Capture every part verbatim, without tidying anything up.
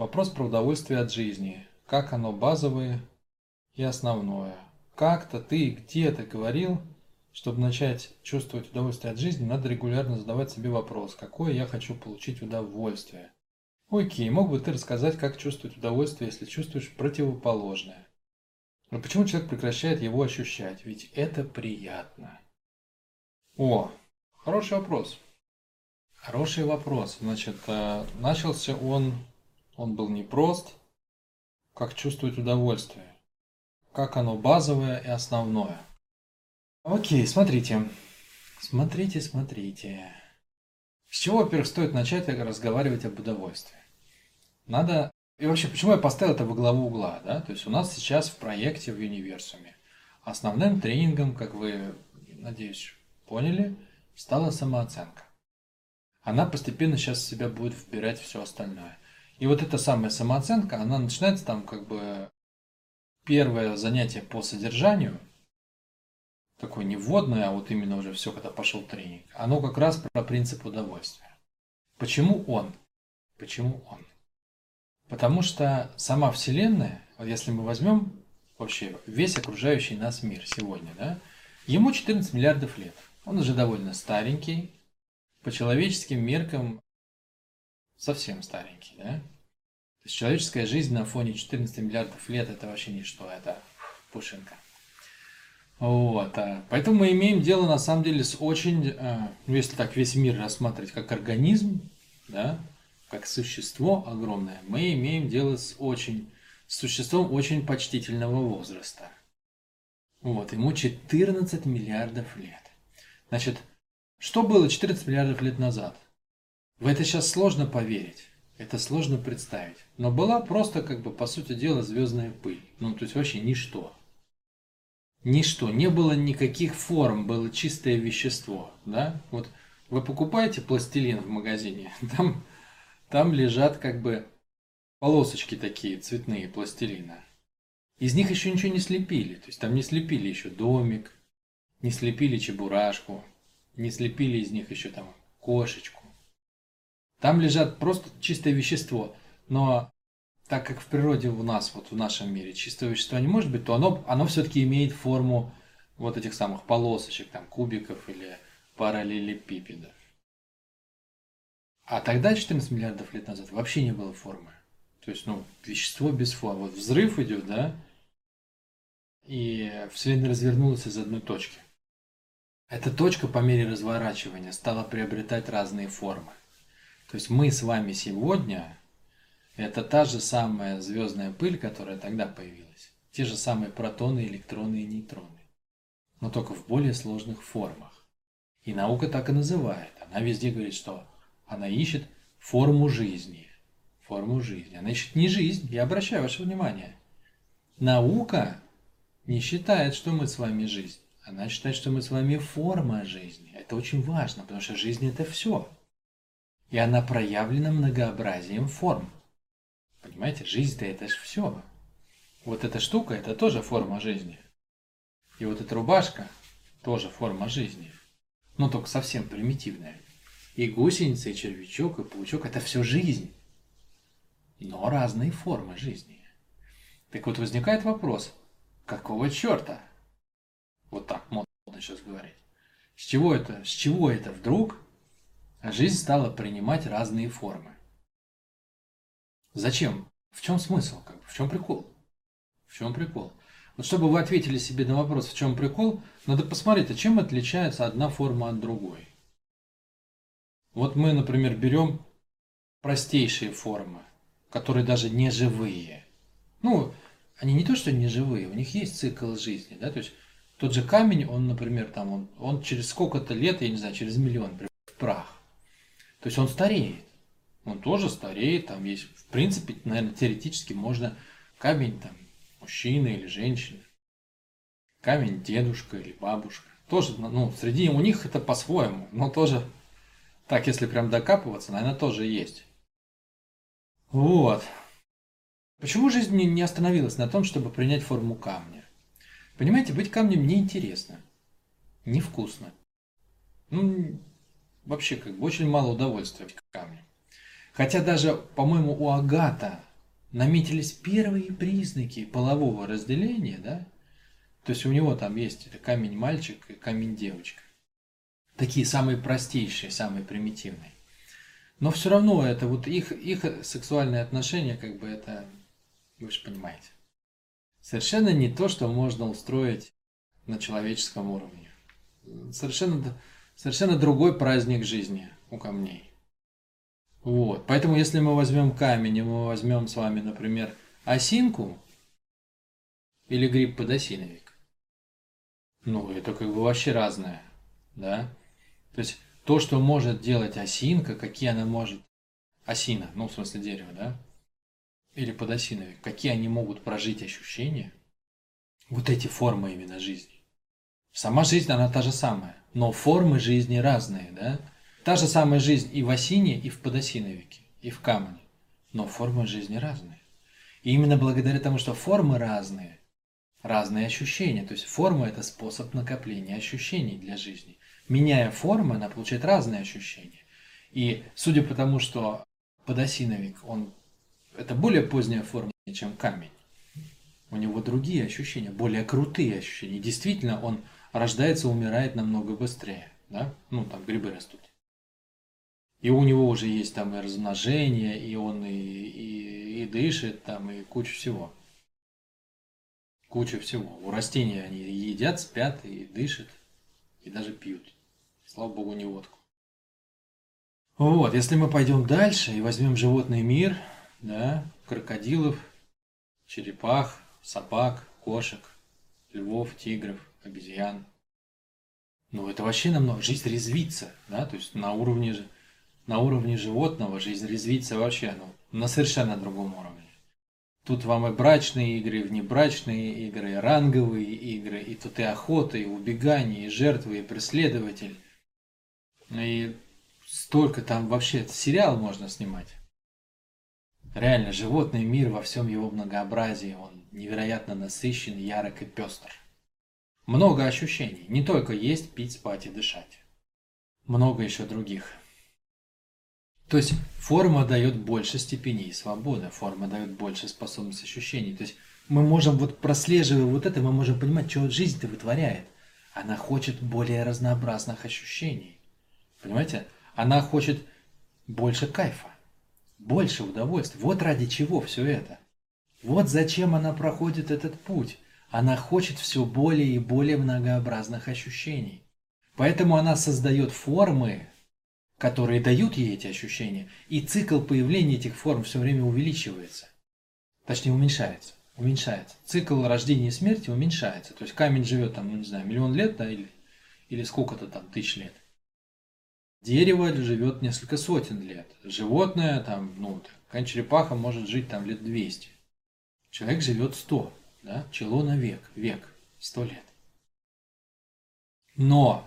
Вопрос про удовольствие от жизни. Как оно базовое и основное. Как-то ты где-то говорил, чтобы начать чувствовать удовольствие от жизни, надо регулярно задавать себе вопрос, какое я хочу получить удовольствие. Окей, мог бы ты рассказать, как чувствовать удовольствие, если чувствуешь противоположное? Но почему человек прекращает его ощущать? Ведь это приятно. О, хороший вопрос. Хороший вопрос. Значит, начался он, он был непрост. Как чувствовать удовольствие? Как оно базовое и основное? Окей, смотрите. Смотрите, смотрите. С чего, во-первых, стоит начать разговаривать об удовольствии? Надо... И вообще, почему я поставил это во главу угла? Да? То есть у нас сейчас в проекте в Юниверсуме основным тренингом, как вы, надеюсь, поняли, стала самооценка. Она постепенно сейчас в себя будет вбирать все остальное. И вот эта самая самооценка, она начинается там как бы первое занятие по содержанию, такое не вводное, а вот именно уже все, когда пошел тренинг, оно как раз про принцип удовольствия. Почему он? Почему он? Потому что сама Вселенная, вот если мы возьмем вообще весь окружающий нас мир сегодня, да, ему четырнадцать миллиардов лет. Он уже довольно старенький, по человеческим меркам совсем старенький, да? То есть человеческая жизнь на фоне четырнадцати миллиардов лет – это вообще ничто, это пушинка. Вот, поэтому мы имеем дело, на самом деле, с очень, ну, если так весь мир рассматривать как организм, да, как существо огромное, мы имеем дело с очень, с существом очень почтительного возраста. Вот, ему четырнадцать миллиардов лет. Значит, что было четырнадцать миллиардов лет назад? В это сейчас сложно поверить, это сложно представить, но была просто, как бы, по сути дела, звездная пыль, ну, то есть вообще ничто. Ничто, не было никаких форм, было чистое вещество, да, вот вы покупаете пластилин в магазине, там, там лежат как бы полосочки такие цветные пластилина, из них еще ничего не слепили, то есть там не слепили еще домик, не слепили чебурашку, не слепили из них еще там кошечку, там лежат просто чистое вещество, но... Так как в природе у нас, вот в нашем мире, чистого вещества не может быть, то оно, оно все-таки имеет форму вот этих самых полосочек, там, кубиков или параллелепипедов. А тогда, четырнадцать миллиардов лет назад, вообще не было формы. То есть, ну, вещество без формы. Вот взрыв идет, да, и Вселенная развернулась из одной точки. Эта точка по мере разворачивания стала приобретать разные формы. То есть мы с вами сегодня... Это та же самая звездная пыль, которая тогда появилась. Те же самые протоны, электроны и нейтроны. Но только в более сложных формах. И наука так и называет. Она везде говорит, что она ищет форму жизни. Форму жизни. Она ищет не жизнь. Я обращаю ваше внимание. Наука не считает, что мы с вами жизнь. Она считает, что мы с вами форма жизни. Это очень важно, потому что жизнь – это все. И она проявлена многообразием форм. Понимаете, жизнь-то это же все. Вот эта штука, это тоже форма жизни. И вот эта рубашка тоже форма жизни. Но только совсем примитивная. И гусеница, и червячок, и паучок, это все жизнь. Но разные формы жизни. Так вот возникает вопрос, какого черта? Вот так модно сейчас говорить. С чего это, с чего это вдруг жизнь стала принимать разные формы? Зачем? В чем смысл? Как бы? В чем прикол? В чем прикол? Вот чтобы вы ответили себе на вопрос, в чем прикол, надо посмотреть, а чем отличается одна форма от другой. Вот мы, например, берем простейшие формы, которые даже не живые. Ну, они не то, что не живые, у них есть цикл жизни. Да? То есть тот же камень, он, например, там, он, он через сколько-то лет, я не знаю, через миллион в прах. То есть он стареет. Он тоже стареет, там есть, в принципе, наверное, теоретически можно камень там мужчина или женщина, камень дедушка или бабушка. Тоже, ну, среди у них это по-своему, но тоже, так, если прям докапываться, наверное, тоже есть. Вот. Почему жизнь не остановилась на том, чтобы принять форму камня? Понимаете, быть камнем неинтересно, невкусно. Ну, вообще, как бы, очень мало удовольствия быть камнем. Хотя даже, по-моему, у Агата наметились первые признаки полового разделения, да? То есть у него там есть камень-мальчик и камень-девочка. Такие самые простейшие, самые примитивные. Но все равно это вот их, их сексуальные отношения, как бы это, вы же понимаете, совершенно не то, что можно устроить на человеческом уровне. Совершенно, совершенно другой праздник жизни у камней. Вот. Поэтому если мы возьмем камень, и мы возьмем с вами, например, осинку или гриб подосиновик, ну это как бы вообще разное, да? То есть то, что может делать осинка, какие она может... Осина, ну в смысле дерево, да? Или подосиновик. Какие они могут прожить ощущения? Вот эти формы именно жизни. Сама жизнь, она та же самая. Но формы жизни разные, да? Та же самая жизнь и в осине, и в подосиновике, и в камне. Но формы жизни разные. И именно благодаря тому, что формы разные, разные ощущения. То есть форма – это способ накопления ощущений для жизни. Меняя форму, она получает разные ощущения. И судя по тому, что подосиновик, он, это более поздняя форма, чем камень. У него другие ощущения, более крутые ощущения. Действительно, он рождается, умирает намного быстрее. Да? Ну, там грибы растут. И у него уже есть там и размножение, и он и, и, и дышит, там, и куча всего. Куча всего. У растений они едят, спят, и дышат, и даже пьют. Слава богу, не водку. Вот, если мы пойдем дальше и возьмем животный мир, да, крокодилов, черепах, собак, кошек, львов, тигров, обезьян. Ну, это вообще намного... Жизнь резвится, да, то есть на уровне, на уровне животного жизнь резвится вообще, ну, на совершенно другом уровне. Тут вам и брачные игры, и внебрачные игры, и ранговые игры, и тут и охота, и убегание, и жертвы, и преследователь. И столько там вообще, сериал можно снимать. Реально, животный мир во всем его многообразии, он невероятно насыщен, ярок и пестр. Много ощущений, не только есть, пить, спать и дышать. Много еще других. То есть форма дает больше степеней свободы, форма дает больше способности ощущений. То есть мы можем, вот прослеживая вот это, мы можем понимать, что жизнь-то вытворяет. Она хочет более разнообразных ощущений. Понимаете? Она хочет больше кайфа, больше удовольствия. Вот ради чего все это. Вот зачем она проходит этот путь. Она хочет все более и более многообразных ощущений. Поэтому она создает формы, которые дают ей эти ощущения, и цикл появления этих форм все время увеличивается. Точнее, уменьшается. Уменьшается. Цикл рождения и смерти уменьшается. То есть камень живет там, ну не знаю, миллион лет, да, или, или сколько-то там тысяч лет. Дерево живет несколько сотен лет. Животное, там, ну, какая-нибудь черепаха может жить там лет двести. Человек живет сто, да, чело на век, век, сто лет. Но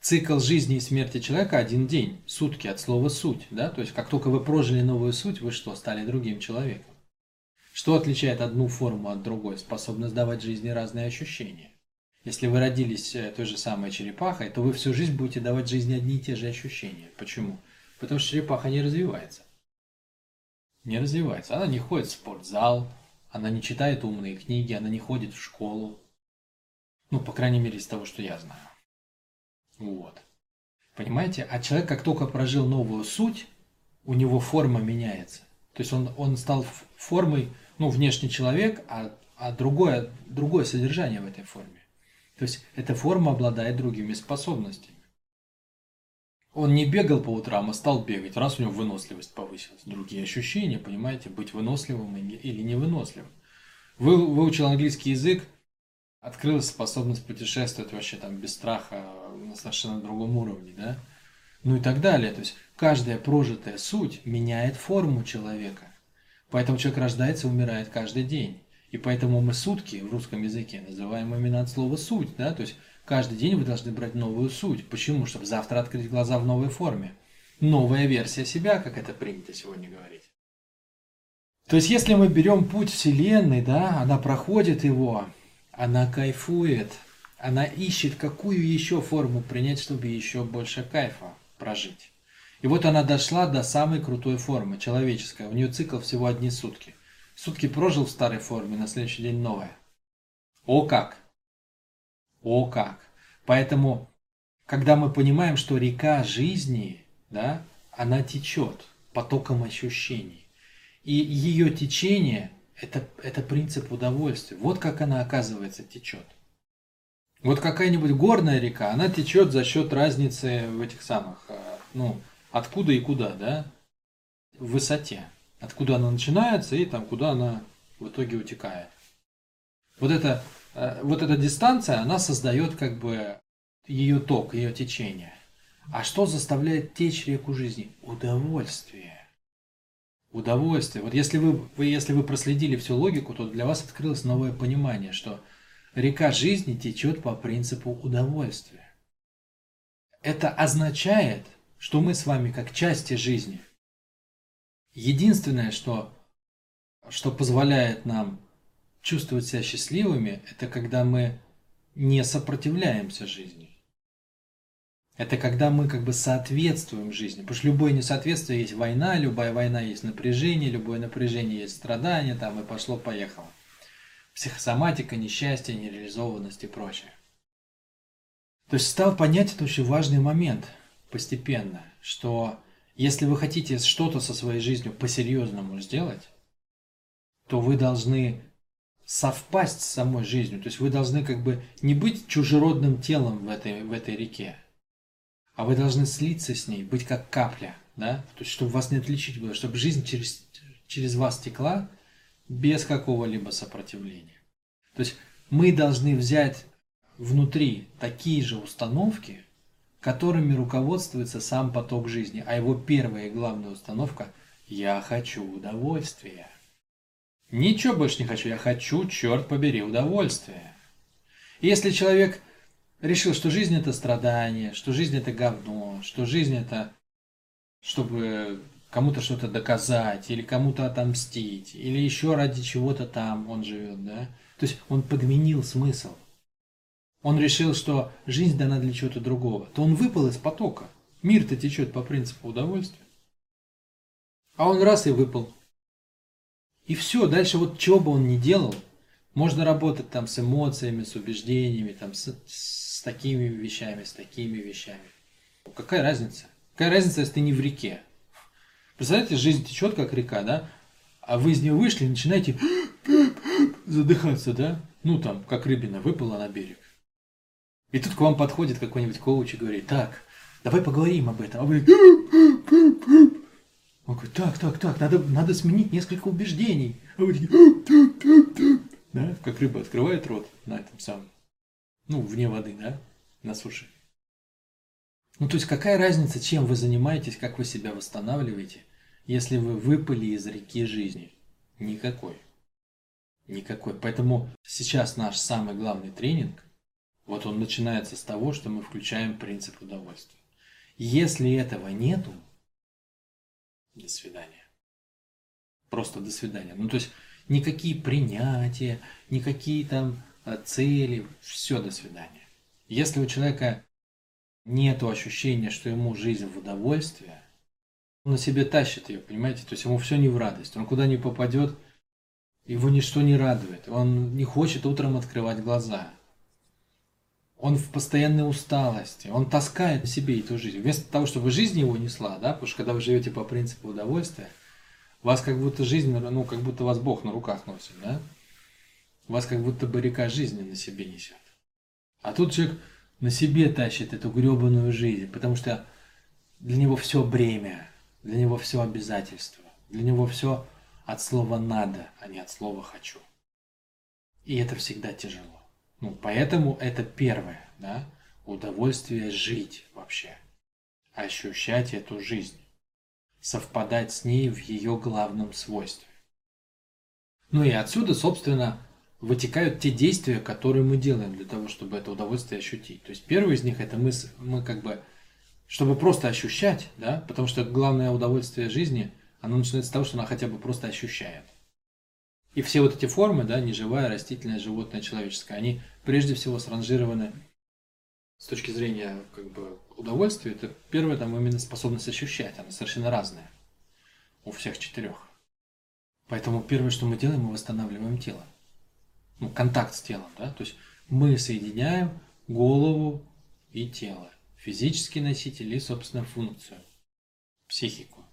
цикл жизни и смерти человека один день, сутки от слова суть, да, то есть как только вы прожили новую суть, вы что, стали другим человеком? Что отличает одну форму от другой? Способность давать жизни разные ощущения. Если вы родились той же самой черепахой, то вы всю жизнь будете давать жизни одни и те же ощущения. Почему? Потому что черепаха не развивается. Не развивается. Она не ходит в спортзал, она не читает умные книги, она не ходит в школу. Ну, по крайней мере, из того, что я знаю. Вот. Понимаете? А человек, как только прожил новую суть, у него форма меняется. То есть он, он стал формой, ну, внешний человек, а, а другое, другое содержание в этой форме. То есть эта форма обладает другими способностями. Он не бегал по утрам, а стал бегать. Раз у него выносливость повысилась. Другие ощущения, понимаете, быть выносливым или невыносливым. Вы, выучил английский язык, открылась способность путешествовать вообще там без страха на совершенно другом уровне, да? Ну и так далее. То есть каждая прожитая суть меняет форму человека. Поэтому человек рождается и умирает каждый день. И поэтому мы сутки в русском языке называем именно от слова суть, да? То есть каждый день вы должны брать новую суть. Почему? Чтобы завтра открыть глаза в новой форме. Новая версия себя, как это принято сегодня говорить. То есть если мы берем путь Вселенной, да, она проходит его... Она кайфует, она ищет, какую еще форму принять, чтобы еще больше кайфа прожить. И вот она дошла до самой крутой формы, человеческой. У нее цикл всего одни сутки. Сутки прожил в старой форме, на следующий день новая. О как! О как! Поэтому, когда мы понимаем, что река жизни, да, она течет потоком ощущений. И ее течение – это, это принцип удовольствия. Вот как она, оказывается, течет. Вот какая-нибудь горная река, она течет за счет разницы в этих самых, ну, откуда и куда, да, в высоте. Откуда она начинается и там, куда она в итоге утекает. Вот эта, вот эта дистанция, она создает как бы ее ток, ее течение. А что заставляет течь реку жизни? Удовольствие. Удовольствие. Вот если вы, вы, если вы проследили всю логику, то для вас открылось новое понимание, что река жизни течет по принципу удовольствия. Это означает, что мы с вами как части жизни. Единственное, что, что позволяет нам чувствовать себя счастливыми, это когда мы не сопротивляемся жизни. Это когда мы как бы соответствуем жизни. Потому что любое несоответствие есть война, любая война есть напряжение, любое напряжение есть страдание, там и пошло-поехало. Психосоматика, несчастье, нереализованность и прочее. То есть стал понять это очень важный момент постепенно, что если вы хотите что-то со своей жизнью по-серьезному сделать, то вы должны совпасть с самой жизнью. То есть вы должны как бы не быть чужеродным телом в этой, в этой реке, а вы должны слиться с ней, быть как капля, да? То есть чтобы вас не отличить было, чтобы жизнь через, через вас текла, без какого-либо сопротивления. То есть мы должны взять внутри такие же установки, которыми руководствуется сам поток жизни. А его первая и главная установка – я хочу удовольствия. Ничего больше не хочу, я хочу, черт побери, удовольствия. И если человек решил, что жизнь – это страдание, что жизнь – это говно, что жизнь – это чтобы кому-то что-то доказать, или кому-то отомстить, или еще ради чего-то там он живет, да? То есть он подменил смысл. Он решил, что жизнь дана для чего-то другого. То он выпал из потока. Мир-то течет по принципу удовольствия. А он раз и выпал. И все, дальше вот чего бы он ни делал, можно работать там с эмоциями, с убеждениями, там, с, с такими вещами, с такими вещами. Какая разница? Какая разница, если ты не в реке? Представляете, жизнь течет как река, да? А вы из нее вышли и начинаете задыхаться, да? Ну там, как рыбина выпала на берег. И тут к вам подходит какой-нибудь коуч и говорит: так, давай поговорим об этом. А вы... Он говорит: так, так, так, надо, надо сменить несколько убеждений. А вы... Да? Как рыба открывает рот на этом самом, ну, вне воды, да, на суше. Ну, то есть, какая разница, чем вы занимаетесь, как вы себя восстанавливаете, если вы выпали из реки жизни? Никакой. Никакой. Поэтому сейчас наш самый главный тренинг, вот он начинается с того, что мы включаем принцип удовольствия. Если этого нету, до свидания. Просто до свидания. Ну, то есть, никакие принятия, никакие там цели, все до свидания. Если у человека... нету ощущения, что ему жизнь в удовольствие, он на себе тащит ее, понимаете? То есть ему все не в радость, он куда ни попадет, его ничто не радует, он не хочет утром открывать глаза, он в постоянной усталости, он таскает себе эту жизнь. Вместо того, чтобы жизнь его несла, да, потому что когда вы живете по принципу удовольствия, вас как будто жизнь, ну, как будто вас Бог на руках носит, да? Вас как будто бы река жизни на себе несет. А тут человек на себе тащит эту гребаную жизнь, потому что для него все бремя, для него все обязательство, для него все от слова «надо», а не от слова «хочу». И это всегда тяжело. Ну, поэтому это первое, да, удовольствие жить вообще, ощущать эту жизнь, совпадать с ней в ее главном свойстве. Ну и отсюда, собственно, вытекают те действия, которые мы делаем для того, чтобы это удовольствие ощутить. То есть первый из них это мы, мы как бы, чтобы просто ощущать, да, потому что главное удовольствие жизни, оно начинается с того, что она хотя бы просто ощущает. И все вот эти формы, да, неживая, растительная, животное, человеческое, они прежде всего сранжированы с точки зрения как бы удовольствия. Это первое, там именно способность ощущать, она совершенно разная у всех четырех. Поэтому первое, что мы делаем, мы восстанавливаем тело. Ну, контакт с телом, да? То есть мы соединяем голову и тело. Физический носитель и, собственно, функцию. Психику.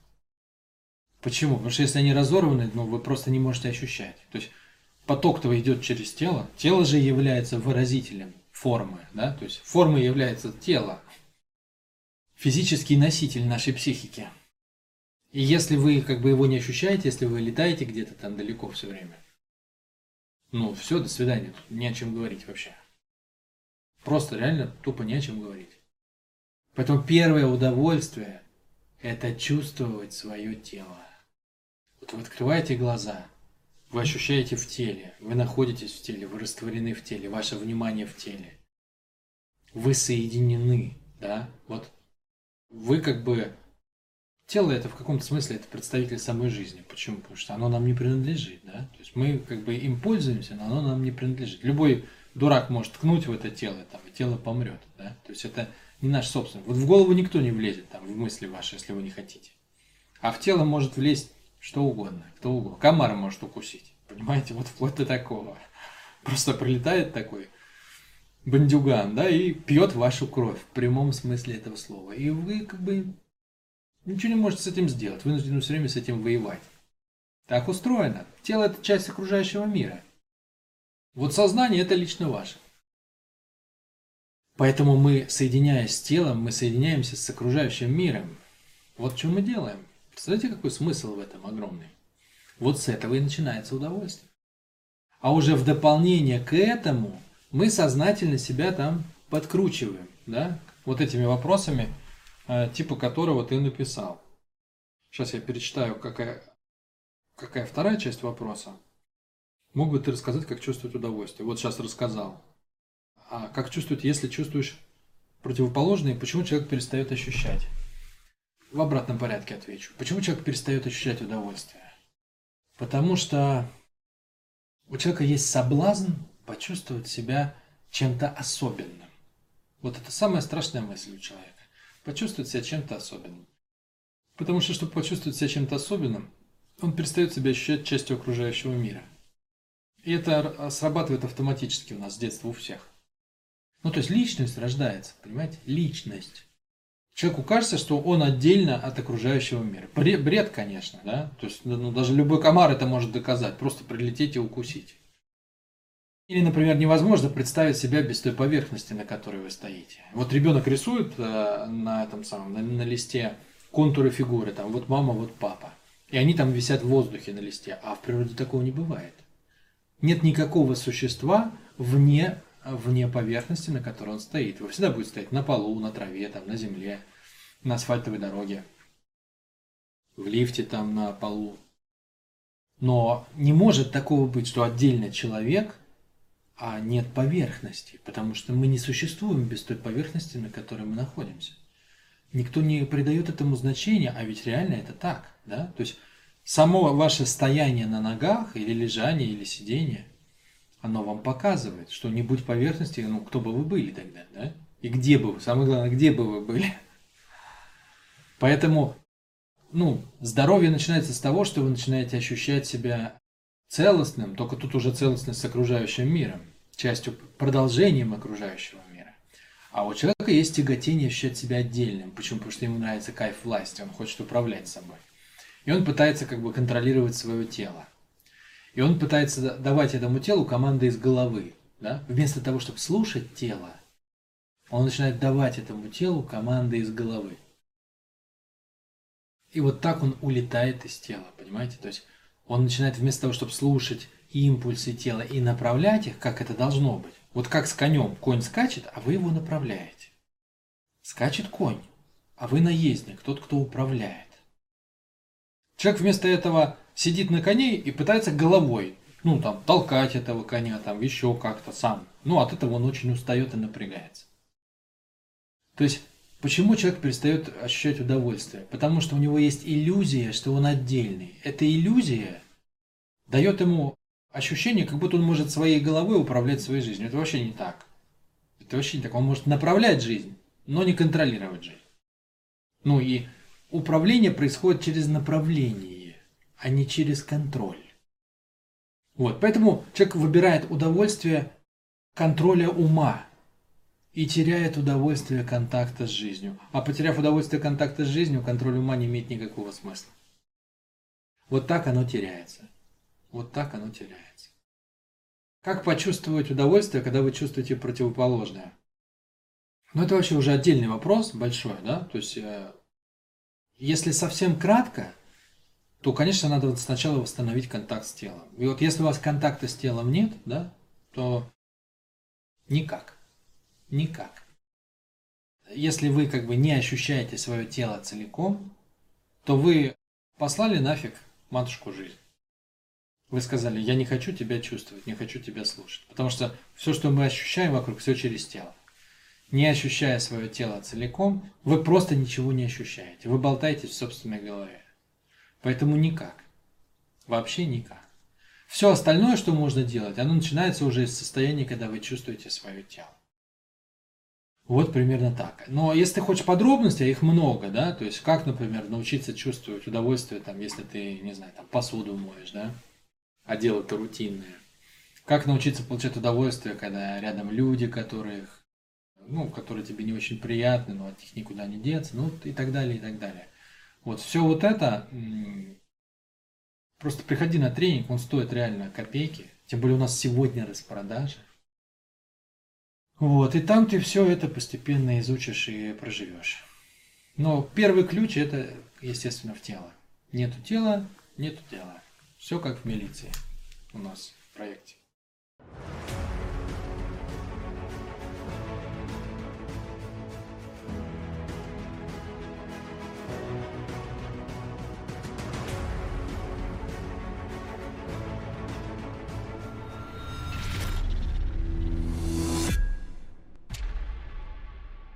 Почему? Потому что если они разорваны, ну, вы просто не можете ощущать. То есть поток-то идет через тело. Тело же является выразителем формы, да? То есть формой является тело. Физический носитель нашей психики. И если вы как бы его не ощущаете, если вы летаете где-то там далеко все время, ну все, до свидания, не о чем говорить вообще. Просто реально тупо не о чем говорить. Поэтому первое удовольствие – это чувствовать свое тело. Вот вы открываете глаза, вы ощущаете в теле, вы находитесь в теле, вы растворены в теле, ваше внимание в теле. Вы соединены, да, вот вы как бы… Тело это в каком-то смысле это представитель самой жизни. Почему? Потому что оно нам не принадлежит. Да? То есть мы как бы им пользуемся, но оно нам не принадлежит. Любой дурак может ткнуть в это тело, там, и тело помрет. Да? То есть это не наш собственный. Вот в голову никто не влезет, там, в мысли ваши, если вы не хотите. А в тело может влезть что угодно, кто угодно. Комар может укусить. Понимаете, вот вплоть до такого. Просто прилетает такой бандюган, да, и пьет вашу кровь в прямом смысле этого слова. И вы как бы... Ничего не можете с этим сделать, вынуждены все время с этим воевать. Так устроено. Тело – это часть окружающего мира. Вот сознание – это лично ваше. Поэтому мы, соединяясь с телом, мы соединяемся с окружающим миром. Вот что мы делаем. Представляете, какой смысл в этом огромный? Вот с этого и начинается удовольствие. А уже в дополнение к этому мы сознательно себя там подкручиваем, да? Вот этими вопросами, типа которого ты написал. Сейчас я перечитаю, какая, какая вторая часть вопроса. Мог бы ты рассказать, как чувствовать удовольствие? Вот сейчас рассказал. А как чувствовать, если чувствуешь противоположное, почему человек перестает ощущать? В обратном порядке отвечу. Почему человек перестает ощущать удовольствие? Потому что у человека есть соблазн почувствовать себя чем-то особенным. Вот это самая страшная мысль у человека. Почувствовать себя чем-то особенным. Потому что, чтобы почувствовать себя чем-то особенным, он перестает себя ощущать частью окружающего мира. И это срабатывает автоматически у нас с детства у всех. Ну, то есть личность рождается, понимаете? Личность. Человеку кажется, что он отдельно от окружающего мира. Бред, конечно, да? То есть ну, даже любой комар это может доказать. Просто прилететь и укусить. Или, например, невозможно представить себя без той поверхности, на которой вы стоите. Вот ребенок рисует э, на, этом самом, на, на листе контуры фигуры, там вот мама, вот папа. И они там висят в воздухе на листе, а в природе такого не бывает. Нет никакого существа вне, вне поверхности, на которой он стоит. Вы всегда будете стоять на полу, на траве, там, на земле, на асфальтовой дороге, в лифте там на полу. Но не может такого быть, что отдельно человек... А нет поверхности, потому что мы не существуем без той поверхности, на которой мы находимся. Никто не придает этому значения, а ведь реально это так, да? То есть само ваше стояние на ногах, или лежание, или сидение, оно вам показывает, что не будь поверхности, ну кто бы вы были тогда, да? И где бы вы, самое главное, где бы вы были. Поэтому, ну, здоровье начинается с того, что вы начинаете ощущать себя целостным, только тут уже целостность с окружающим миром, частью, продолжением окружающего мира. А у человека есть тяготение ощущать себя отдельным. Почему? Потому что ему нравится кайф власти, он хочет управлять собой. И он пытается как бы контролировать свое тело. И он пытается давать этому телу команды из головы. Да? Вместо того, чтобы слушать тело, он начинает давать этому телу команды из головы. И вот так он улетает из тела, понимаете? То есть он начинает вместо того, чтобы слушать импульсы тела и направлять их, как это должно быть. Вот как с конем. Конь скачет, а вы его направляете. Скачет конь, а вы наездник, тот, кто управляет. Человек вместо этого сидит на коне и пытается головой, ну там, толкать этого коня, там еще как-то сам. Но от этого он очень устает и напрягается. То есть, почему человек перестает ощущать удовольствие? Потому что у него есть иллюзия, что он отдельный. Эта иллюзия дает ему ощущение, как будто он может своей головой управлять своей жизнью. Это вообще не так. Это вообще не так. Он может направлять жизнь, но не контролировать жизнь. Ну и управление происходит через направление, а не через контроль. Вот, поэтому человек выбирает удовольствие контроля ума и теряет удовольствие контакта с жизнью. А потеряв удовольствие контакта с жизнью, контроль ума не имеет никакого смысла. Вот так оно теряется. Вот так оно теряется. Как почувствовать удовольствие, когда вы чувствуете противоположное? Ну, это вообще уже отдельный вопрос, большой, да? То есть, если совсем кратко, то, конечно, надо сначала восстановить контакт с телом. И вот если у вас контакта с телом нет, да, то никак. Никак. Если вы как бы не ощущаете свое тело целиком, то вы послали нафиг матушку жизнь. Вы сказали: я не хочу тебя чувствовать, не хочу тебя слушать. Потому что все, что мы ощущаем вокруг, все через тело. Не ощущая свое тело целиком, вы просто ничего не ощущаете. Вы болтаетесь в собственной голове. Поэтому никак. Вообще никак. Все остальное, что можно делать, оно начинается уже из состояния, когда вы чувствуете свое тело. Вот примерно так. Но если ты хочешь подробностей, их много, да, то есть как, например, научиться чувствовать удовольствие, там, если ты, не знаю, там, посуду моешь, да, а дело-то рутинное. Как научиться получать удовольствие, когда рядом люди, которых, ну, которые тебе не очень приятны, но от них никуда не деться, ну, и так далее, и так далее. Вот, все вот это, просто приходи на тренинг, он стоит реально копейки, тем более у нас сегодня распродажи. Вот, и там ты все это постепенно изучишь и проживешь. Но первый ключ — это, естественно, в тело. Нету тела, нету дела. Все как в милиции у нас в проекте.